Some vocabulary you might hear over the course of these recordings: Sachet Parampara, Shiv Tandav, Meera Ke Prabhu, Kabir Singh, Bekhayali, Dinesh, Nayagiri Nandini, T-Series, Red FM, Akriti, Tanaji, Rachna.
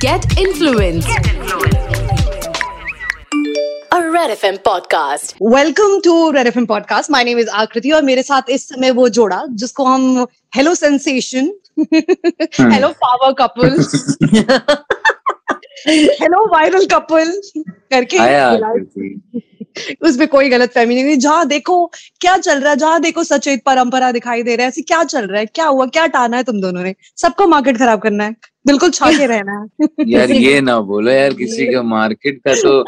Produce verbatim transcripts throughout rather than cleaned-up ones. Get influenced. Get influenced. A Red F M podcast. Welcome to Red F M podcast. My name is Akriti और मेरे साथ इस समय वो जोड़ा जिसको हम hello sensation, hello power couple, hello viral couple करके उसमें कोई गलत फहमी नहीं हुई. जहाँ देखो क्या चल रहा है, जहाँ देखो सचेत परंपरा दिखाई दे रहा है. ऐसे क्या चल रहा है, क्या हुआ, क्या टाना है तुम दोनों ने? सबको मार्केट खराब करना है, बिल्कुल छाके रहना है. यार ये ना बोलो यार, किसी का मार्केट का तो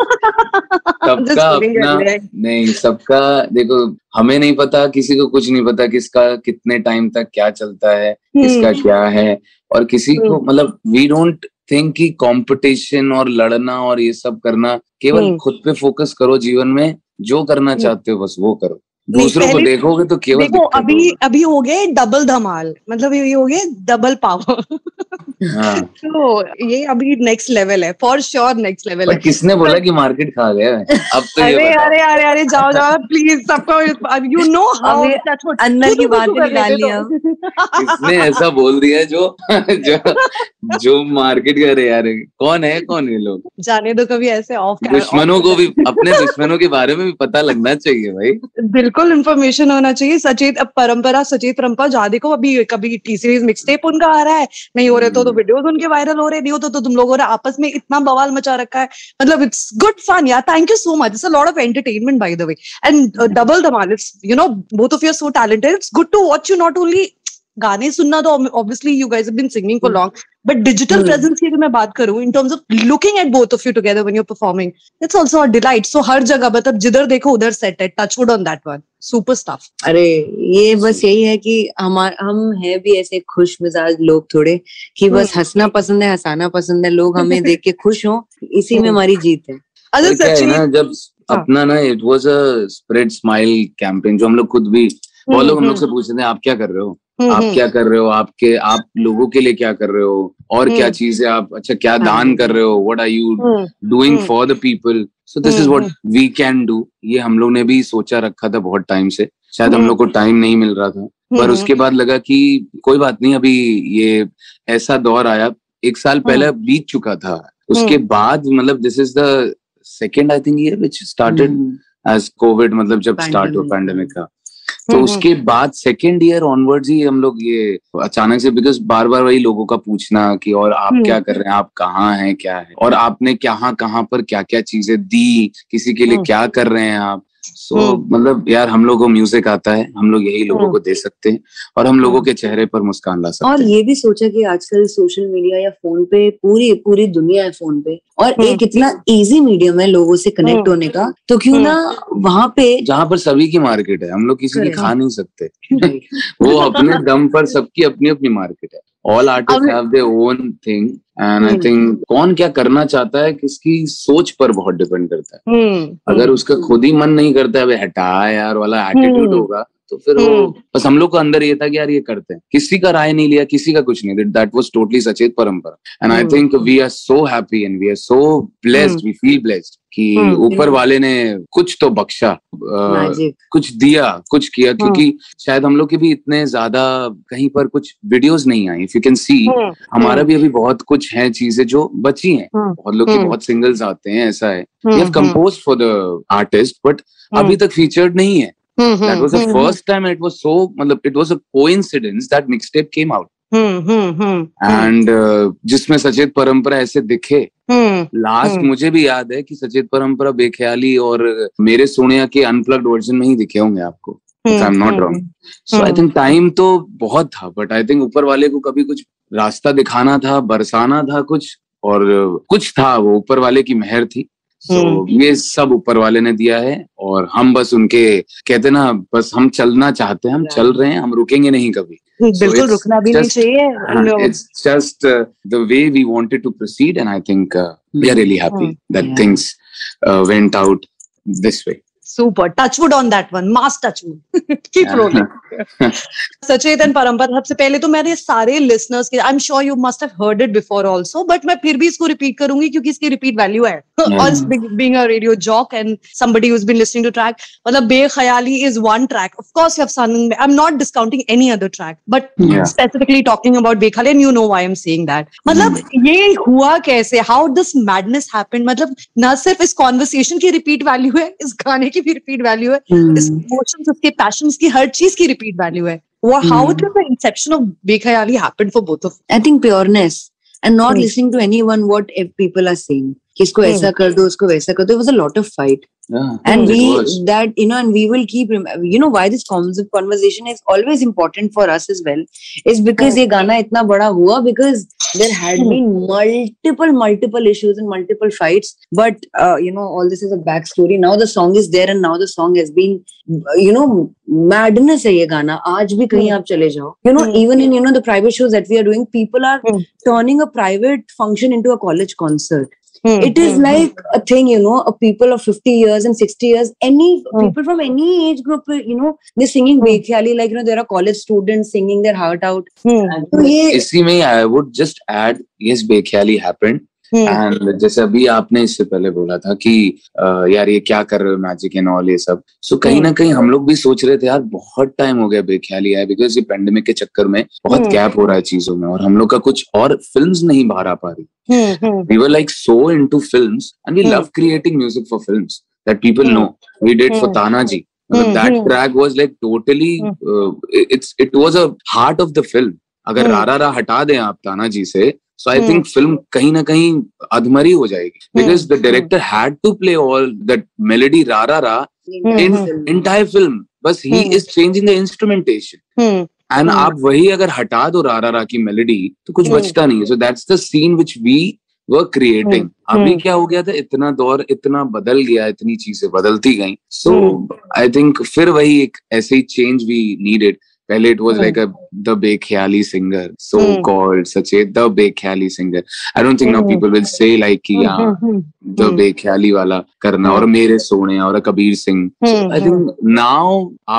सबका अपना नहीं, सबका देखो. हमें नहीं पता, किसी को कुछ नहीं पता किसका कितने टाइम तक क्या चलता है, किसका क्या है. और किसी को मतलब वी डोंट थिंक कि कंपटीशन और लड़ना और ये सब करना. केवल खुद पे फोकस करो जीवन में, जो करना चाहते हो बस वो करो. दूसरों को देखोगे तो केवल देखो. अभी अभी हो गए डबल धमाल, मतलब ये हो गए डबल पावर. हाँ. तो ये अभी नेक्स्ट लेवल है, फॉर श्योर नेक्स्ट लेवल है. किसने बोला कि मार्केट खा गया है अब तो? अरे अरे अरे अरे जाओ जाओ प्लीज, सबको यू नो हाउ अंदर की बात निकाल लिया. किसने ऐसा बोल दिया जो जो मार्केट कर रहे? यार कौन है, कौन ये लोग? जाने दो, कभी ऐसे ऑफ दुश्मनों को भी, अपने दुश्मनों के बारे में भी पता लगना चाहिए भाई. बिल्कुल इन्फॉर्मेशन होना चाहिए. सचेत परंपरा, सचेत परंपरा जहाँ देखो अभी, कभी टी सीरीज मिक्स टेप उनका आ रहा है, नहीं हो रहे तो तो वीडियोस उनके वायरल हो रहे, नहीं हो तो, तो तुम लोगों ने आपस में इतना बवाल मचा रखा है. मतलब इट्स गुड फन यार, thank you so much. It's a lot of entertainment by the way and double धमाल. It's you know both of you are so talented. It's good to watch you. Not only गाने सुनना तो obviously you guys have been singing for long, but digital presence की अगर मैं बात करूं in terms of looking at both of you together when you are performing, it's also a delight. So हर जगह मतलब जिधर देखो उधर सेट है. Touchwood on that one, super stuff. अरे ये बस यही है कि हमारा हम है भी ऐसे खुश मिजाज लोग थोड़े, कि बस हंसना पसंद है, हंसाना पसंद है, लोग हमें देख के खुश हों, इसी में हमारी जीत है. अच्छा सच जब अपना ना it was a spread smile campaign, जो हम लोग खुद भी बहुत लोग हम लोग से पूछ रहे हैं आप क्या कर रहे हो, आप क्या कर रहे हो, आपके आप लोगों के लिए क्या कर रहे हो, और क्या चीज है आप, अच्छा क्या दान कर रहे हो, what are you doing for the people. So this is what we can do. ये हम लोग ने भी सोचा रखा था बहुत टाइम से, शायद हम लोग को टाइम नहीं मिल रहा था, पर उसके बाद लगा कि कोई बात नहीं. अभी ये ऐसा दौर आया, एक साल पहले बीत चुका था, उसके बाद मतलब this is the second I think year which started as Covid, मतलब जब स्टार्ट हुआ पैंडेमिक का. तो उसके बाद सेकेंड ईयर ऑनवर्ड्स ही हम लोग ये अचानक से, बिकॉज बार बार वही लोगों का पूछना कि और आप क्या कर रहे हैं, आप कहाँ हैं, क्या है, और आपने कहाँ कहाँ पर क्या क्या चीजें दी, किसी के लिए क्या कर रहे हैं आप. सो मतलब यार हम लोगों को म्यूजिक आता है, हम लोग यही लोगों को दे सकते हैं और हम लोगों के चेहरे पर मुस्कान ला सकते हैं. और ये भी सोचा कि आजकल सोशल मीडिया या फोन पे पूरी पूरी दुनिया है फोन पे, और एक इतना इजी मीडियम है लोगों से कनेक्ट होने का, तो क्यों ना वहाँ पे जहाँ पर सभी की मार्केट है, हम लोग किसी की खा नहीं सकते. वो अपने दम पर सबकी अपनी अपनी मार्केट है. All artists have their own thing and I think कौन क्या करना चाहता है किसकी सोच पर बहुत डिपेंड करता है. अगर उसका खुद ही मन नहीं करता है, अबे हटा यार वाला एटीट्यूड होगा, तो फिर वो बस. हम लोग को अंदर ये था कि यार ये करते हैं, किसी का राय नहीं लिया, किसी का कुछ नहीं. That was totally Sachet Parampara and I think we are so happy and we are so blessed, we feel blessed कि ऊपर वाले ने कुछ तो बख्शा, कुछ दिया, कुछ किया. क्योंकि शायद हम लोग के भी इतने ज्यादा कहीं पर कुछ वीडियोस नहीं आए. इफ यू कैन सी हमारा भी अभी बहुत कुछ है, चीजें जो बची हैं. बहुत लोग के बहुत सिंगल्स आते हैं, ऐसा है we have composed for the artist but अभी तक फीचर्ड नहीं है. That was the first time and it was so, it was a coincidence that mixtape came out. And जिसमें सचेत परंपरा ऐसे दिखे. लास्ट मुझे भी याद है कि सचेत परंपरा बेख्याली और मेरे सोनिया के अनप्लग्ड वर्जन में ही दिखे होंगे आपको. If I'm not wrong. So I think time तो बहुत था, but I think ऊपर वाले को कभी कुछ रास्ता दिखाना था, बरसाना था कुछ, और कुछ था वो ऊपर वाले की मेहर थी. So, ये सब ऊपर वाले ने दिया है और हम बस उनके कहते ना, बस हम चलना चाहते हैं, हम चल रहे हैं, हम रुकेंगे नहीं कभी. बिल्कुल so रुकना भी just, नहीं चाहिए. It's just uh, the way we wanted to proceed and I think uh, we are really happy that yeah. things uh, went out this way. Super. Touchwood on that one. Mass touchwood. Keep rolling. Sachet and Parampara, सबसे पहले तो मेरे सारे listeners के, I'm sure you must have heard it before also, but मैं फिर भी इसको repeat करूंगी क्योंकि इसकी repeat value है. On being a radio jock and somebody who's been listening to track, मतलब Bekhayali is one track. Of course, you have sung. I'm not discounting any other track, but yeah. specifically talking about Bekhayali, and you know why I'm saying that. मतलब ये हुआ कैसे? How this madness happened? मतलब ना सिर्फ इस conversation की repeat value है, इस गाने की भी रिपीट वैल्यू है, इस इमोशंस, उसके पैशंस की, हर चीज की रिपीट वैल्यू है. How did the inception of Bekhayali happen for both of? I think pureness and not listening to anyone what people are saying कि इसको ऐसा कर दो, उसको वैसा कर दो. It was a lot of fight. Yeah, and we that you know, and we will keep you know why this conversation is always important for us as well is because ये गाना इतना बड़ा हुआ because there had been multiple multiple issues and multiple fights, but uh, you know all this is a backstory. Now the song is there and now the song has been you know madness है ये गाना. आज भी कहीं आप चले जाओ, you know even in you know the private shows that we are doing, people are turning a private function into a college concert. Hmm, it is hmm, like hmm. a thing, you know, a people of fifty years and sixty years, any hmm. people from any age group, you know, they're singing Bekhayali, like, you know, there are college students singing their heart out. Hmm. So, yeah. इसी में I would just add, yes, Bekhayali happened. And जैसे अभी आपने इससे पहले बोला था कि यार ये क्या कर रहे हो, मैजिक एंड ऑल ये सब. सो कहीं ना कहीं हम लोग भी सोच रहे थे यार बहुत टाइम हो गया बेख्याली आया, बिकॉज ये पेंडेमिक के चक्कर में बहुत गैप हो रहा है चीजों में और हम लोग का कुछ और फिल्म्स नहीं बाहर आ पा रही. We were like so into films and we love creating music for films that people know. We did for Tanaji. That track was like totally it's it was a heart of the film. अगर रारा रा हटा दें आप तानाजी से, so I hmm. think film कहीं ना कहीं अधमरी हो जाएगी, because hmm. the director had to play all that melody ra ra ra hmm. in hmm. entire film. बस he hmm. is changing the instrumentation. hmm. And hmm. आप वही अगर हटा दो ra ra ra की melody तो कुछ hmm. बचता नहीं है. So that's the scene which we were creating. hmm. अभी hmm. क्या हो गया था, इतना दौर इतना बदल गया, इतनी चीजें बदलती गई. So hmm. I think फिर वही एक ऐसे ही change we needed. Well, it was mm. like a the Bekhayali singer, so mm. called Sachet, the Bekhayali singer. I don't think mm. now people will say like ki yeah, mm. the mm. Bekhayali wala karna aur mere sone aur Kabir Singh. Mm. So I think now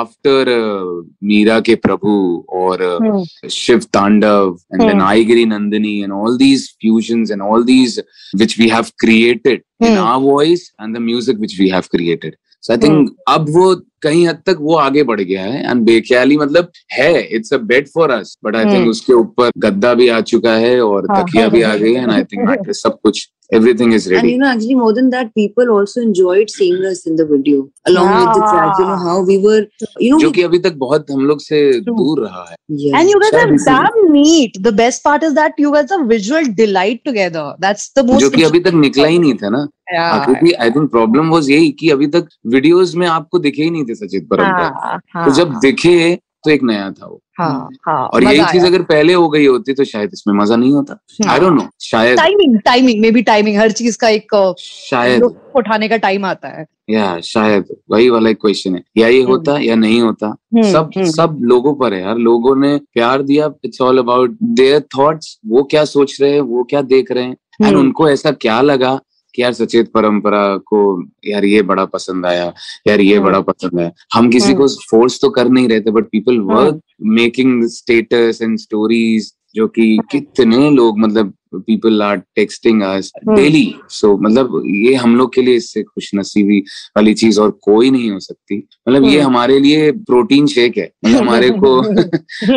after uh, Meera Ke Prabhu or uh, mm. Shiv Tandav and mm. then Nayagiri Nandini and all these fusions and all these which we have created mm. in our voice and the music which we have created. So I think mm. अब वो कहीं हद तक वो आगे बढ़ गया है. एंड बेख्याली मतलब है, it's a bed for us, but I think उसके ऊपर गद्दा भी आ चुका है और तकिया भी आ गई है. एंड आई थिंक सब कुछ everything is ready. And you know, actually more than that, people also enjoyed seeing us in the video along yeah. with the track. You know how we were, you know, जो कि अभी तक बहुत हम लोग से दूर रहा है. Yes. And you guys are damn neat. The best part is that you guys are visual delight together. That's the most. जो कि अभी तक निकला ही नहीं था ना. आकृति, I think problem was यही कि अभी तक videos में आपको दिखे ही नहीं थे सचेत परंपरा. तो जब दिखे तो एक नया था वो. हाँ, हाँ, और यही चीज अगर पहले हो गई होती तो शायद इसमें मजा नहीं होता. आई डोंट नो, शायद timing timing maybe timing हर चीज का एक शायद उठाने का टाइम आता है. या शायद वही वाला एक क्वेश्चन है, या ये होता या नहीं होता. सब सब लोगों पर है यार, लोगों ने प्यार दिया. It's all about their thoughts, वो क्या सोच रहे हैं, वो क्या देख रहे हैं, एंड उनको ऐसा क्या लगा कि यार सचेत परंपरा को यार ये बड़ा पसंद आया, यार ये बड़ा पसंद आया. हम किसी को फोर्स तो कर नहीं रहे थे, but people were making status and stories, जो कि कितने लोग मतलब people are texting us daily. So मतलब ये हम लोग के लिए इससे खुशनसीबी वाली चीज और कोई नहीं हो सकती. मतलब ये हमारे लिए प्रोटीन शेक है, मतलब हमारे को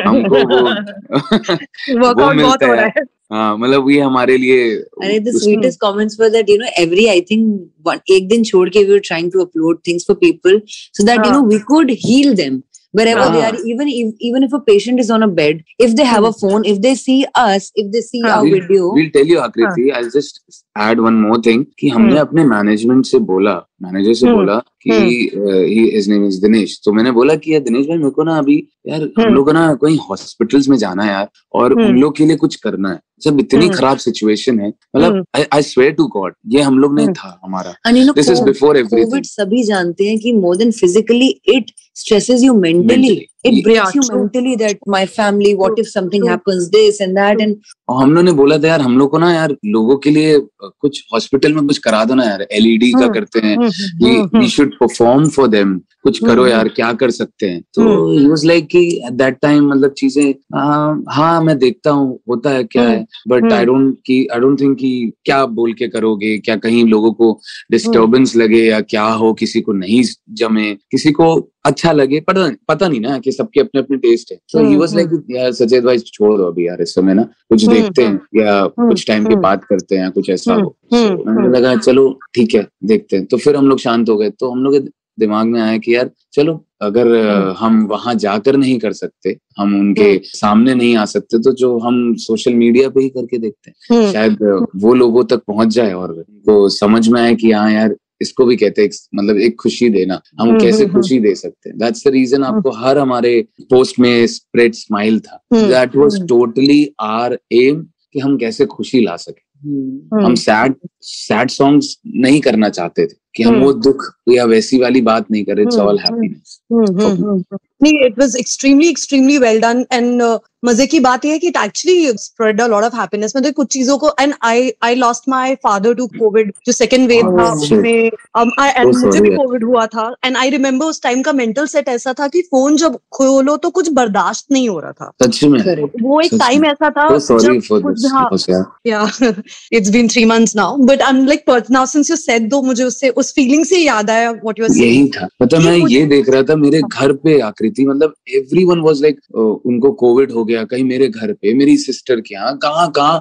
हमको वो वो मिलता है. हाँ मतलब ये हमारे लिए. अरे the sweetest comments were that you know every I think one एक दिन छोड़ के we were trying to upload things for people so that you know we could heal them wherever ah. they are. Even if, even if a patient is on a bed, if they have a phone, if they see us, if they see ah. our we'll, video, we'll tell you Akriti. Ah. I'll just add one more thing कि हमने अपने management से बोला, manager से बोला कि his name is Dinesh. तो मैंने बोला कि यार दिनेश भाई मेरे को ना अभी यार हम लोग ना कहीं हॉस्पिटल्स में जाना है यार और उन लोग के लिए कुछ करना है. सब इतनी खराब सिचुएशन है, मतलब I swear to God ये हम लोग नहीं था हमारा. This is before everything. सभी जानते हैं कि more than physically it stresses you mentally. it breaks you mentally that my family, what if something happens, this and that and. हम लोगों ने बोला था यार हम लोग को ना यार लोगों के लिए कुछ हॉस्पिटल में कुछ करा दो ना यार, एलईडी का करते हैं, we should perform for them, कुछ करो यार क्या कर सकते हैं. तो he was like कि at that time मतलब चीजें हाँ मैं देखता हूँ होता है क्या है, but I don't कि I don't think कि क्या बोल के करोगे, क्या कहीं लोगों को disturbance लगे या क्या हो, किसी को नहीं जमे, किसी को अच्छा लगे, पता पता नहीं ना कि सबके अपने अपने टेस्ट है. So he was like यार सचेत भाई छोड़ दो अभी यार इस समय ना, कुछ देखते हैं या कुछ टाइम के बाद करते हैं कुछ ऐसा हो. मैंने लगा चलो ठीक है देखते हैं. तो फिर हम लोग शांत हो गए. तो हम लोग दिमाग में आया कि यार चलो अगर हम वहां जाकर नहीं कर सकते, हम उनके सामने नहीं आ सकते, तो जो हम सोशल मीडिया पे ही करके देखते हैं शायद वो लोगों तक पहुंच जाए और उनको समझ में आए कि हाँ यार इसको भी कहते हैं मतलब एक खुशी देना, हम कैसे खुशी दे सकते हैं. दैट्स द रीजन आपको हर हमारे पोस्ट में स्प्रेड स्माइल था. That was totally our aim कि हम कैसे खुशी ला सके. हम सैड सैड सॉन्ग्स नहीं करना चाहते थे कि हम वो दुख या वैसी वाली बात नहीं करें. It's all happiness. नहीं, it was extremely extremely well done. And मजे की बात यह है कि it actually spread a lot of happiness. मतलब कुछ चीजों को, and I I lost my father to Covid, जो सेकंड वेव था उसमें मुझे भी कोविड हुआ था. एंड आई रिमेम्बर उस टाइम का मेंटल सेट ऐसा था कि फोन जब खोलो तो कुछ बर्दाश्त नहीं हो रहा था. वो एक टाइम ऐसा था. It's been three months now but I am like now since you said, दो मुझे उससे उस फीलिंग से याद आया व्हाट यू आर सेइंग. यही था. मतलब मैं ये देख रहा था मेरे घर पे आकृति, मतलब एवरीवन वाज लाइक उनको कोविड हो गया कहीं मेरे घर पे, मेरी सिस्टर के यहाँ, कहाँ कहाँ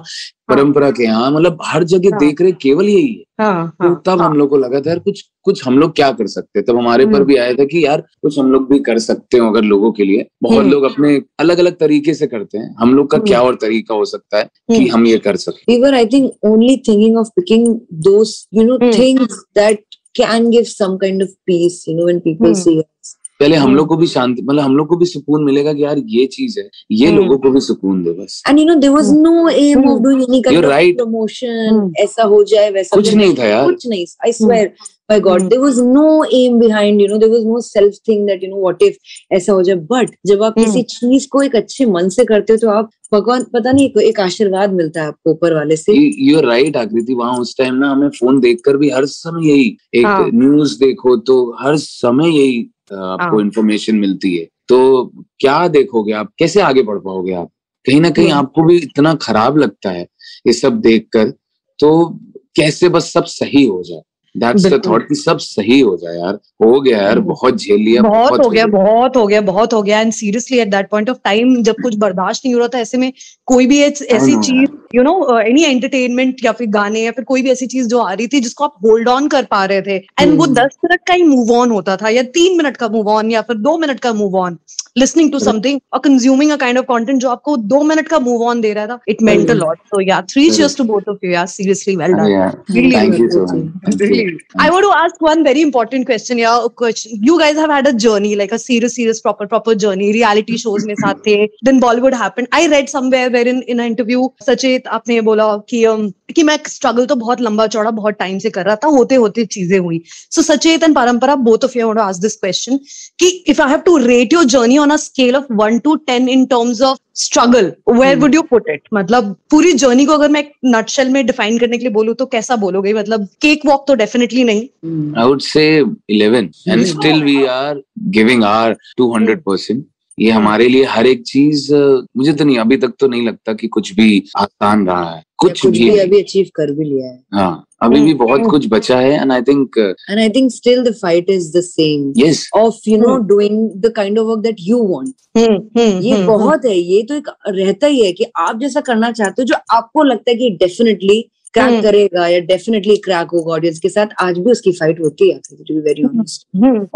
परंपरा के यहाँ, मतलब हर जगह देख रहे केवल यही है. हाँ, हाँ, तो तब हाँ. हम लोग को लगा था यार कुछ कुछ हम लोग क्या कर सकते. तब हमारे पर भी आया था कि यार कुछ हम लोग भी कर सकते हो अगर लोगों के लिए. बहुत लोग अपने अलग अलग तरीके से करते हैं, हम लोग का क्या और तरीका हो सकता है कि हम ये कर सकते. We were, I think, only thinking of picking those, you know, things that can give some kind of peace, you know, when people see us. पहले हम लोग को भी शांति, मतलब हम लोग को भी सुकून मिलेगा कि यार ये चीज है, ये लोगों को भी सुकून दे बस. And you know there was no aim of doing any kind of promotion, ऐसा हो जाए वैसा कुछ नहीं था यार, कुछ नहीं. I swear by God, mm. there was no aim behind, you know, there was no self thing that, you know, what if ऐसा हो जाए. बट जब आप किसी mm. चीज को एक अच्छे मन से करते हो तो आप भगवान पता नहीं एक, एक आशीर्वाद मिलता है आपको ऊपर वाले से. यू आर राइट आकृति. वहाँ उस टाइम ना हमें फोन देखकर भी हर समय यही एक ah. न्यूज देखो तो हर समय यही आपको इन्फॉर्मेशन ah. मिलती है. तो क्या देखोगे आप, कैसे आगे बढ़ पाओगे आप. कहीं ना कहीं mm. आपको भी इतना खराब लगता है ये सब देखकर, तो कैसे बस सब सही हो जाए. That's the thought कि सब सही हो जाए यार. हो गया यार, बहुत झेल लिया, बहुत हो गया, बहुत हो गया, बहुत हो गया. And seriously at that point of time जब कुछ बर्दाश्त नहीं हो रहा था, ऐसे में कोई भी ऐसी चीज, यू नो, एनी एंटरटेनमेंट या फिर गाने या फिर कोई भी ऐसी चीज जो आ रही थी जिसको आप होल्ड ऑन कर पा रहे थे, एंड वो दस मिनट का ही मूव ऑन होता था या तीन मिनट का मूव ऑन या फिर दो मिनट का move on. Listening to something or consuming a kind of content जो आपको दो मिनट का move on दे रहा था, it meant a lot. So yeah, three cheers to both of you. Yeah, seriously, well done. Yeah, really, thank you so much. Really, I want to ask one very important question. Yeah, question. You guys have had a journey, like a serious, serious, proper, proper journey. Reality shows में साथ थे. Then Bollywood happened. I read somewhere wherein in an interview, सचेत आपने बोला कि कि मैं struggle तो बहुत लंबा चौड़ा बहुत time से कर रहा था, होते होते चीजें हुई. So सचेत and परंपरा, both of you, I want to ask this question. कि if I have to rate your journey on a scale of one to ten in terms of struggle, where hmm. would you put it? मतलब पूरी journey को अगर मैं nutshell में define करने के लिए बोलूँ तो कैसा बोलोगे? मतलब cake walk तो definitely नहीं. I would say eleven and still we are giving our two hundred percent. ये हमारे लिए हर एक चीज, मुझे तो नहीं, अभी तक तो नहीं लगता कि कुछ भी आसान रहा है. कुछ, कुछ भी अभी अचीव कर भी लिया है. हाँ, अभी भी बहुत कुछ बचा है. And I think and I think still the fight is the same of, you know, doing the kind of work that you want. ये बहुत है, ये तो एक रहता ही है कि आप जैसा करना चाहते हो, जो आपको लगता है कि डेफिनेटली क्रैक करेगा या डेफिनेटली क्रैक होगा. ऑडियंस के साथ आज भी उसकी फाइट होती है, टू बी वेरी ऑनेस्ट,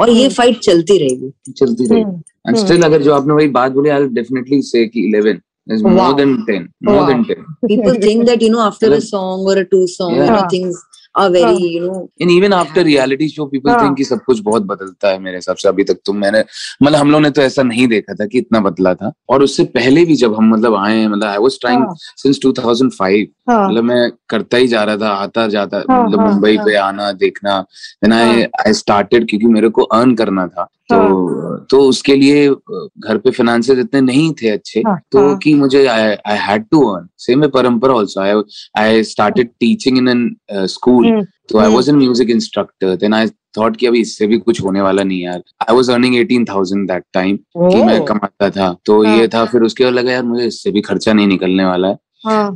और ये फाइट चलती रहेगी, चलती रहेगी. एंड स्टिल अगर जो आपने वही बात बोली, आई विल डेफिनेटली से कि eleven. There's wow. more than ten. More wow. than ten. People think that, you know, after a song or a two song, yeah. things are very, you know. And even after reality show, people yeah. think कि सब कुछ बहुत बदलता है. मेरे हिसाब से अभी तक तो मैंने, मतलब हम लोगों ने तो ऐसा नहीं देखा था कि इतना बदला था. और उससे पहले भी जब हम मतलब आए, मतलब I was trying yeah. since two thousand five. हाँ. मतलब मैं करता ही जा रहा था, आता जाता हाँ, मतलब हाँ, मुंबई हाँ. पे आना देखना है ना, आई स्टार्टेड क्योंकि मेरे को अर्न करना था हाँ. तो तो उसके लिए घर पे फाइनेंसेस इतने नहीं थे अच्छे हाँ, तो हाँ. कि मुझे I had to earn same में Parampara also I I started teaching in an school तो I was an music instructor then I thought कि अभी इससे भी कुछ होने वाला नहीं यार I was earning eighteen thousand that time कि मैं कमाता था तो हाँ. ये था फिर उसके बाद लगा यार मुझे इससे भी खर्चा नहीं निकलने वाला है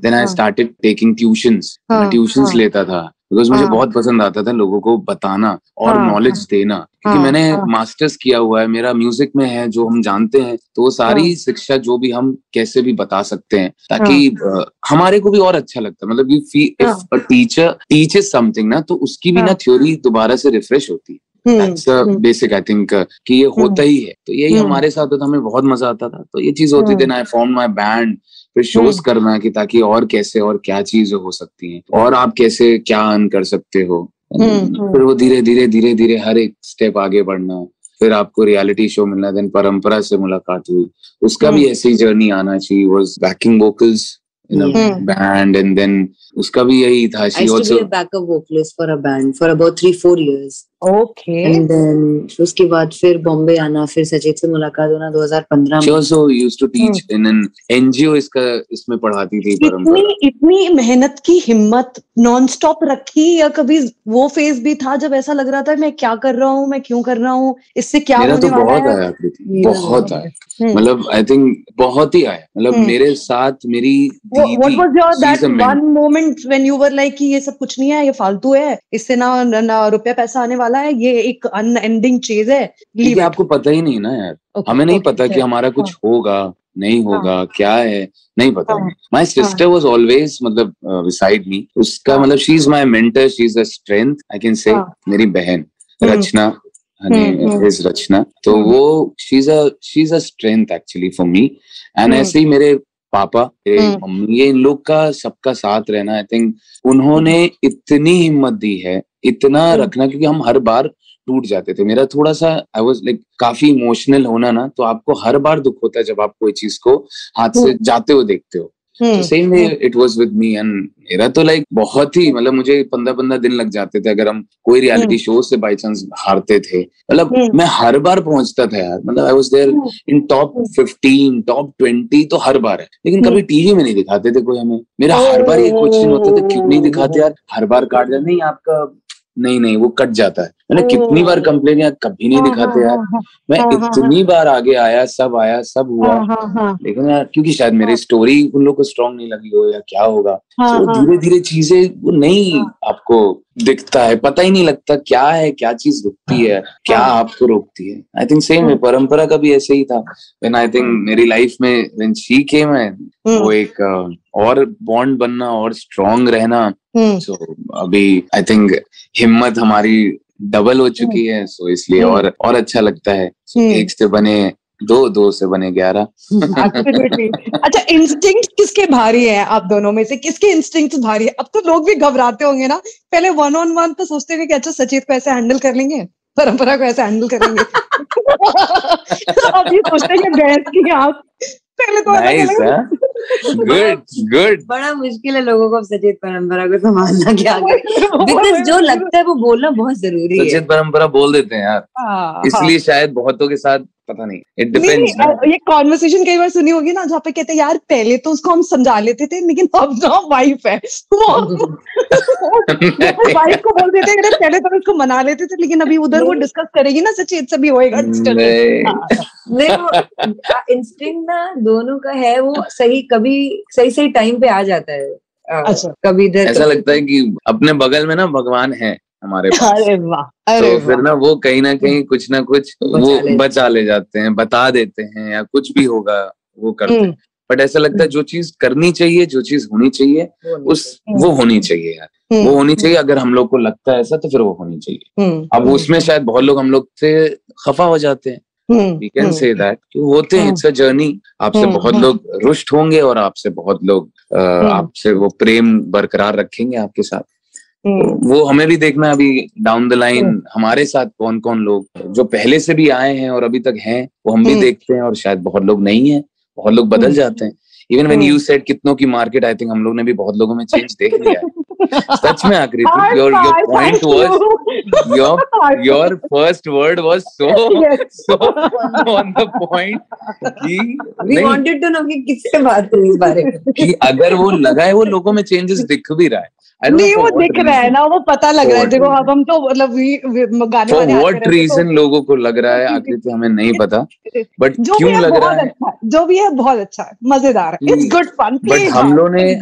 then I started taking tuitions मैं ट्यूशंस लेता था बिकॉज मुझे बहुत पसंद आता था लोगों को बताना और नॉलेज देना क्योंकि मैंने मास्टर्स किया हुआ है मेरा म्यूजिक में है जो हम जानते हैं तो वो सारी शिक्षा जो भी हम कैसे भी बता सकते हैं ताकि हमारे को भी और अच्छा लगता है मतलब if a teacher teaches something ना तो उसकी भी ना थ्योरी दोबारा से रिफ्रेश होती है बेसिक आई थिंक कि ये होता ही है तो यही हमारे साथ होता हमें बहुत मजा आता था तो ये चीज होती थी आई फॉर्म माई बैंड फिर शोज करना कि ताकि और कैसे और क्या चीजें हो सकती हैं और आप कैसे क्या अर्न कर सकते हो फिर वो धीरे धीरे धीरे धीरे हर एक स्टेप आगे बढ़ना फिर आपको रियलिटी शो मिलना देन परंपरा से मुलाकात हुई उसका भी ऐसी जर्नी आना she was backing vocals in a band and then उसका भी यही था she also backup vocalist for a band for about three four years okay and then उसके बाद फिर बॉम्बे आना फिर सचेत से मुलाकात होना दो हज़ार पंद्रह में she also used to teach in an NGO इसका इसमें पढ़ाती थी परंपरा इतनी इतनी मेहनत की हिम्मत नॉन स्टॉप रखी या कभी वो फेज भी था जब ऐसा लग रहा था मैं क्या कर रहा हूँ मैं क्यों कर रहा हूँ इससे क्या होने वाला है बहुत आया आकृति बहुत आया मतलब आई थिंक बहुत ही आया मतलब मेरे साथ मेरी what was your that one moment when you were like ये सब कुछ नहीं है ये फालतू है इससे ना ना रुपया पैसा आने वाला है ये एक अनएंडिंग चीज है ये आपको पता ही नहीं ना यार okay, हमें नहीं okay, पता okay, कि हमारा कुछ हाँ, होगा नहीं होगा हाँ, क्या है नहीं पता माय सिस्टर वाज ऑलवेज मतलब बिसाइड मी उसका मतलब she is my mentor she is a strength I can say मेरी बहन रचना रचना तो वो she is a she is a strength actually for me and ऐसे ही मेरे पापा मम्मी ये इन लोग का सबका साथ रहना आई थिंक उन्होंने इतनी हिम्मत दी है इतना रखना क्योंकि हम हर बार टूट जाते थे मेरा थोड़ा सा आई वाज लाइक काफी इमोशनल होना ना तो आपको हर बार दुख होता है जब आप कोई चीज को हाथ से जाते हुए देखते हो same way it was with me and मेरा तो लाइक बहुत ही मतलब मुझे पंद्रह पंद्रह दिन लग जाते थे अगर हम कोई रियलिटी शो से बाय चांस हारते थे मतलब मैं हर बार पहुंचता था यार मतलब I was there in top fifteen top twenty तो हर बार है लेकिन कभी टीवी में नहीं दिखाते थे कोई हमें मेरा हर बार ये क्वेश्चन होता था क्यों नहीं दिखाते यार हर बार काट जाए नहीं आपका नहीं नहीं वो कट जाता है मैंने कितनी बार कंप्लेन यार कभी नहीं दिखाते यार मैं इतनी बार आगे आया सब आया सब हुआ लेकिन यार क्योंकि शायद मेरी स्टोरी उन लोग को स्ट्रांग नहीं लगी हो या क्या होगा धीरे धीरे चीजें वो नहीं आपको दिखता है पता ही नहीं लगता क्या है क्या चीज रुकती है क्या आपको रोकती है आई थिंक सेम है परंपरा का भी ऐसे ही था व्हेन आई थिंक मेरी लाइफ में व्हेन शी केम वो एक और बॉन्ड बनना और स्ट्रांग रहना सो अभी आई थिंक हिम्मत हमारी डबल हो चुकी है सो इसलिए और और अच्छा लगता है एक से बने दो दो से बने ग्यारह अच्छा इंस्टिंक्ट किसके भारी है आप दोनों में से किसके इंस्टिंक्ट भारी है अब तो लोग भी घबराते होंगे ना पहले वन ऑन वन तो सोचते थे कि अच्छा सचेत को ऐसे हैंडल कर लेंगे परंपरा को ऐसे हैंडल कर लेंगे अब ये सोचते हैं गैस की आंख पहले तो गुड गुड बड़ा मुश्किल है लोगों को सचेत परंपरा को संभालना क्या बिकॉज जो लगता है वो बोलना बहुत जरूरी है सचेत परंपरा बोल देते हैं यार इसलिए शायद बहुतों के साथ पता नहीं इट डिपेंड्स ये कॉन्वर्सेशन कई बार सुनी होगी ना जहाँ पे कहते हैं यार पहले तो उसको हम समझा लेते थे लेकिन अब जो वाइफ है वो वाइफ को बोल देते हैं पहले तो उसको मना लेते थे लेकिन अभी उधर वो डिस्कस करेगी ना सचेत से भी होएगा इंस्टिंक्ट ना दोनों का है वो सही कभी सही सही टाइम पे आ जाता है अच्छा कभी इधर ऐसा लगता है कि अपने बगल में ना भगवान है हमारे अरे वाह तो फिर ना वो कहीं ना कहीं कुछ ना कुछ वो बचा ले जाते हैं बता देते हैं या कुछ भी होगा वो करते हैं बट ऐसा लगता है जो चीज करनी चाहिए जो चीज होनी चाहिए उस वो होनी चाहिए यार वो होनी चाहिए अगर हम लोग को लगता है ऐसा तो फिर वो होनी चाहिए अब उसमें शायद बहुत लोग हम लोग से खफा हो जाते हैं वी कैन से दैट होते हैं इट्स अ जर्नी आपसे बहुत लोग रुष्ट होंगे और आपसे बहुत लोग आपसे वो प्रेम बरकरार रखेंगे आपके साथ वो हमें भी देखना अभी डाउन द लाइन हमारे साथ कौन कौन लोग जो पहले से भी आए हैं और अभी तक हैं वो हम भी देखते हैं और शायद बहुत लोग नहीं है बहुत लोग बदल जाते हैं इवन व्हेन यू सेड कितनों की मार्केट, आई थिंक हम लोग ने भी बहुत लोगों में चेंज देख लिया है। सच में Aakriti, your your point was, your your first word was so so on the point कि वी वांटेड टू नो कि किससे बात हुई इस बारे में, कि अगर वो लगा है वो लोगों में चेंजेस दिख भी रहा है। नहीं वो दिख रहा है ना, वो पता लग रहा है। देखो अब हम तो मतलब गाने वाले व्हाट रीजन लोगों को लग रहा है आकृति, हमें नहीं पता, बट क्यों लग रहा है जो भी है बहुत अच्छा है, मजेदार है, इट्स गुड फन। बट हम लोगों ने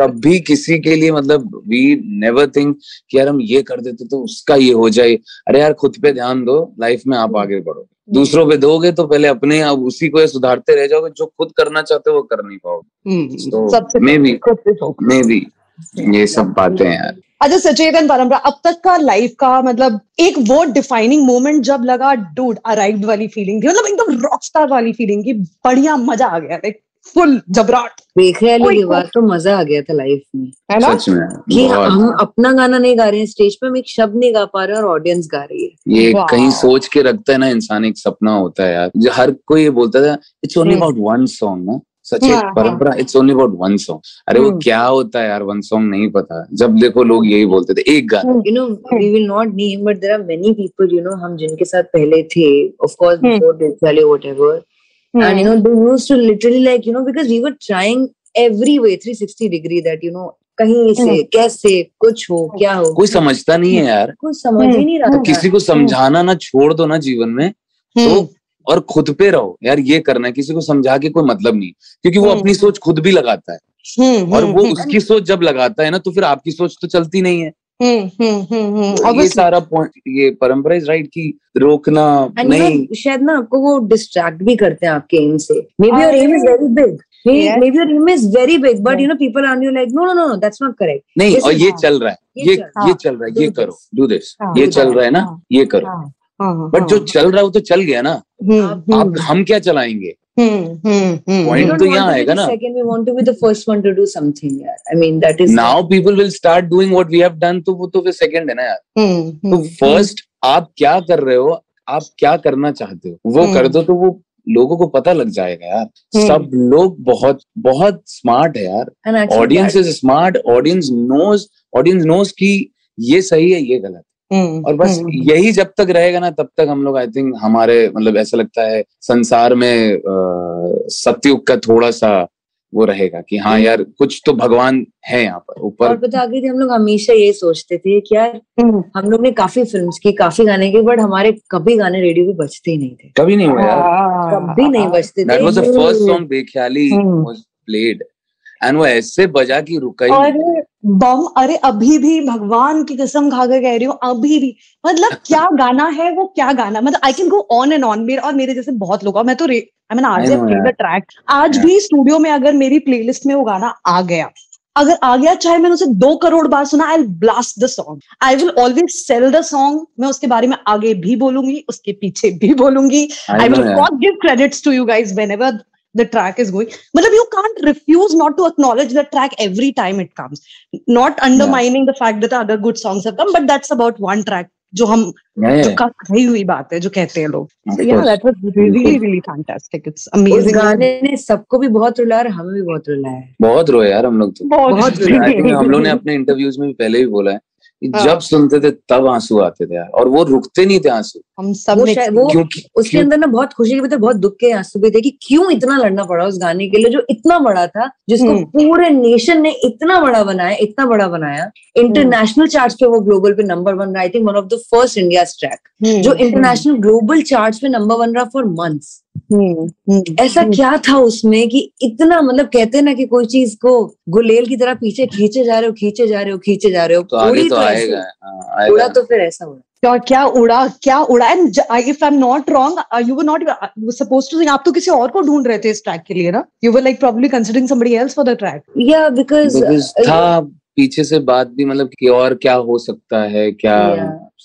कभी किसी के लिए मतलब वी नेवर थिंक कि यार हम ये कर देते तो उसका ये हो जाए। अरे यार खुद पे ध्यान दो, लाइफ में आप आगे बढ़ोगे, दूसरों पे दोगे तो पहले अपने आप उसी को सुधारते रह जाओगे, जो खुद करना चाहते हो वो कर नहीं पाओगे। मे बी मे बी ये सब बातें यार। अच्छा सचेतन परंपरा, अब तक का लाइफ का मतलब एक वो डिफाइनिंग मोमेंट जब लगा डूड अराइव्ड वाली फीलिंग थी, मतलब एकदम रॉकस्टार वाली फीलिंग की, बढ़िया मजा आ गया, लाइक फुल जबराट। बेखयाली के बाद तो मजा आ गया था लाइफ में, है ना, कि हम अपना गाना नहीं गा रहे हैं स्टेज पे, हम एक शब्द नहीं गा पा रहे और ऑडियंस गा रही है। ये कहीं सोच के रखता है ना इंसान, एक सपना होता है यार, जो हर कोई बोलता था it's only about one song ना, Sachet Parampara it's only about one song. अरे वो क्या होता है यार वन सॉन्ग, नहीं पता। जब देखो लोग यही बोलते थे एक गाना, you know we will not name but there are many people, you know हम जिनके साथ पहले थे, of course before Bekhayali whatever, and you know they used to literally like you know because we were trying every way three sixty degree that you know कहीं से कैसे कुछ हो क्या हो, कोई समझता नहीं है यार, कोई समझ ही नहीं रहा। किसी को समझाना ना छोड़ दो ना जीवन में तो, और खुद पे रहो यार, ये करना है। किसी को समझा के कोई मतलब नहीं, क्योंकि वो अपनी सोच खुद भी लगाता है, और वो उसकी सोच जब लगाता है ना तो फिर आपकी सोच तो चलती नहीं है। ये सारा पॉइंट, ये परंपरा इज राइट की रोकना नहीं, शायद ना आपको वो डिस्ट्रैक्ट भी करते हैं आपके एम से। Maybe your aim is very big, maybe your aim is very big, but you know people are you like no no no that's not correct, नहीं और ये चल रहा है, ये ये चल रहा है, ये करो, डू दिस, ये चल रहा है ना, ये करो। बट जो चल रहा है वो तो चल गया ना, आप हम क्या चलाएंगे, पॉइंट तो यहाँ आएगा ना। Second we want to be the first one to do something यार, I mean that is now people will start doing what we have done, तो वो तो फिर सेकंड है ना यार। तो फर्स्ट आप क्या कर रहे हो, आप क्या करना चाहते हो वो कर दो, तो वो लोगों को पता लग जाएगा यार। सब लोग बहुत बहुत स्मार्ट है यार, audience is smart, audience knows, audience knows कि ये सही है ये गलत। और बस यही जब तक रहेगा ना तब तक हम लोग आई थिंक हमारे मतलब ऐसा लगता है संसार में आ, सत्युग का थोड़ा सा वो रहेगा कि हाँ यार कुछ तो भगवान है यहाँ पर ऊपर। और पता आगे हम लोग हमेशा ये सोचते थे कि यार हम लोग ने काफी फिल्म्स की, काफी गाने के, बट हमारे कभी गाने रेडियो पे बजते ही नहीं थे, कभी नहीं हुआ यार, कभी नहीं बजते थे। That was the first song Bekhayali was played, and वो ऐसे बजा की रुका ही बम। अरे अभी भी भगवान की कसम खाकर कह रही हूँ, अभी भी मतलब क्या गाना है वो, क्या गाना, मतलब I can go on and on. मेरे और मेरे जैसे बहुत लोग, और मैं तो आई मीन आज प्ले द ट्रैक, आज भी स्टूडियो में अगर मेरी प्लेलिस्ट में वो गाना आ गया, अगर आ गया चाहे मैंने उसे दो करोड़ बार सुना, I will blast the song, I will always sell the song. मैं उसके बारे में आगे भी बोलूंगी, उसके पीछे भी बोलूंगी। I will not give credits to you guys whenever the track is going, matlab you can't refuse not to acknowledge the track every time it comes, not undermining yeah. the fact that other good songs have come, but that's about one track जो हम yeah. जो कही हुई बात है, जो कहते हैं लोग। yeah, that was really really fantastic, it's amazing। गाने ने सबको भी बहुत रुलाया और हमें भी बहुत रुलाया, बहुत रोए यार हम लोग तो, बहुत रोए। हम लोग ने अपने इंटरव्यूज में भी पहले भी बोला है, जब सुनते थे तब आंसू आते थे यार, और वो रुकते नहीं थे आंसू। हम सब वो उसके अंदर ना बहुत खुशी के भी थे, बहुत दुख के आंसू भी थे कि क्यों इतना लड़ना पड़ा उस गाने के लिए जो इतना बड़ा था, जिसको पूरे नेशन ने इतना बड़ा बनाया, इतना बड़ा बनाया इंटरनेशनल चार्ट पे। वो ग्लोबल पे नंबर वन रहा, I think one of the first India track जो इंटरनेशनल ग्लोबल चार्ट पे नंबर वन रहा फॉर मंथ्स। ऐसा क्या था उसमें कि इतना, मतलब कहते हैं ना कि कोई चीज को गुलेल की तरह पीछे खींचे जा रहे हो, खींचे जा रहे हो, खींचे जा रहे हो, पूरी तो आएगा उड़ा, तो फिर ऐसा हुआ। क्या क्या उड़ा, क्या उड़ा। And if I am not wrong you were not supposed to, आप तो किसी और को ढूंढ रहे थे इस ट्रैक के लिए ना, you were like probably considering somebody else for the track. या बिकॉज था पीछे से बात भी, मतलब कि और क्या हो सकता है क्या,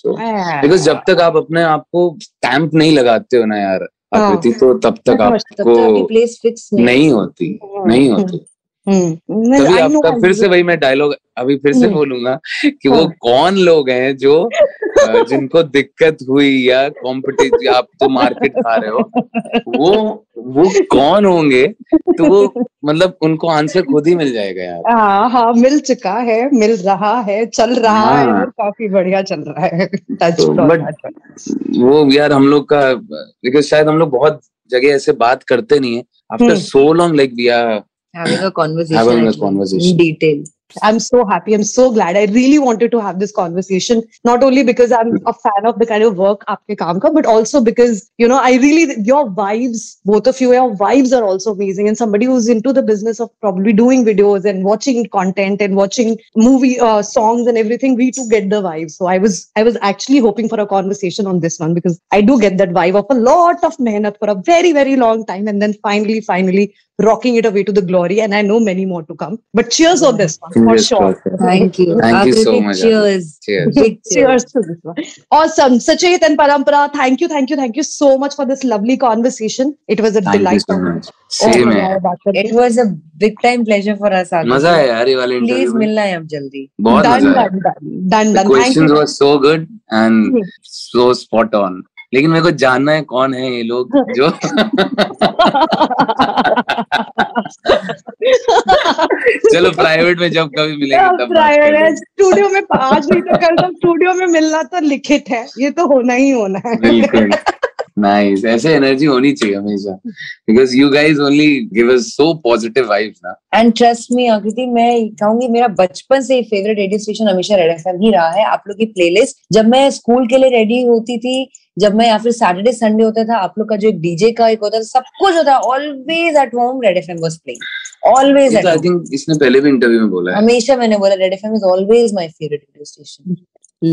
बिकॉज जब तक आप अपने आप को स्टैम्प नहीं लगाते हो ना यार आकृति, तो तब तक आपको प्लेस फिक्स नहीं होती, नहीं होती। तभी आपका फिर से वही मैं डायलॉग अभी फिर से बोलूंगा कि वो कौन लोग हैं जो जिनको दिक्कत हुई या कॉम्पिटिशन, आप तो मार्केट खा रहे हो, वो वो कौन होंगे, तो वो मतलब उनको आंसर खुद ही मिल जाएगा यार। हाँ हाँ, मिल चुका है, मिल रहा है, चल रहा हाँ, है, काफी बढ़िया चल रहा है। तो, बट वो यार हम लोग का, लेकिन शायद हम लोग बहुत जगह ऐसे बात करते नहीं है after so long, like we are having a conversation, having a conversation in detail. I'm so happy. I'm so glad. I really wanted to have this conversation, not only because I'm a fan of the kind of work आपके काम का, but also because, you know, I really, your vibes, both of you, your vibes are also amazing. And somebody who's into the business of probably doing videos and watching content and watching movie uh, songs and everything, we too get the vibe. So I was, I was actually hoping for a conversation on this one because I do get that vibe of a lot of mehnat for a very, very long time. And then finally, finally rocking it away to the glory. And I know many more to come, but cheers on this one. For yes, sure. Perfect. Thank you. Thank Akriti, you so much. Cheers. Cheers. Big cheers to this one. Awesome. Sachet and Parampara, thank you, thank you, thank you so much for this lovely conversation. It was a thank delight. Thank you so much. Same oh, hai. It was a big time pleasure for us. Maza hai yaar, ye wale interview. Please milna hai ab jaldi. Bahut maza hai. Done, done, done. The questions were so good and so spot on. लेकिन मेरे को जानना है कौन है ये लोग जो चलो प्राइवेट में जब कभी मिलेंगे, प्राइवेट है स्टूडियो में, आज नहीं तो कल तो स्टूडियो में मिलना तो लिखित है, ये तो होना ही होना है। बिल्कुल नाइस, ऐसे एनर्जी होनी चाहिए हमेशा, because you guys only give us so positive vibes ना। एंड ट्रस्ट मी आकृति, मैं कहूंगी मेरा बचपन से फेवरेट रेडियो स्टेशन हमेशा रेड एफएम ही रहा है। आप लोग की प्लेलिस्ट जब मैं स्कूल के लिए रेडी होती थी, जब मैं या फिर सैटरडे संडे होता था, आप लोग का जो एक डीजे का एक होता था, सब कुछ होता, always at home red FM was playing, always. I think इसने पहले भी इंटरव्यू में बोला है, हमेशा मैंने बोला red FM is always my favourite radio station.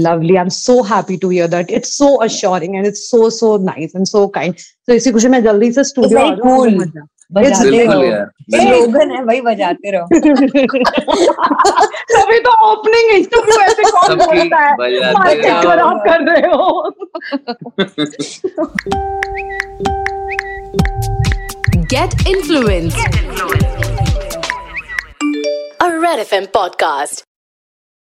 Lovely. I'm so happy to hear that. It's so assuring and it's so, so nice and so kind. So, इसी खुशी में जल्दी से studio आ रहा हूँ। बजाते रहो यार, स्लोगन है भाई, बजाते रहो। तभी तो ओपनिंग इंटरव्यू ऐसे कौन बोलता है, मार्केट खराब कर रहे हो। Get influenced. Get influenced. A Red F M podcast.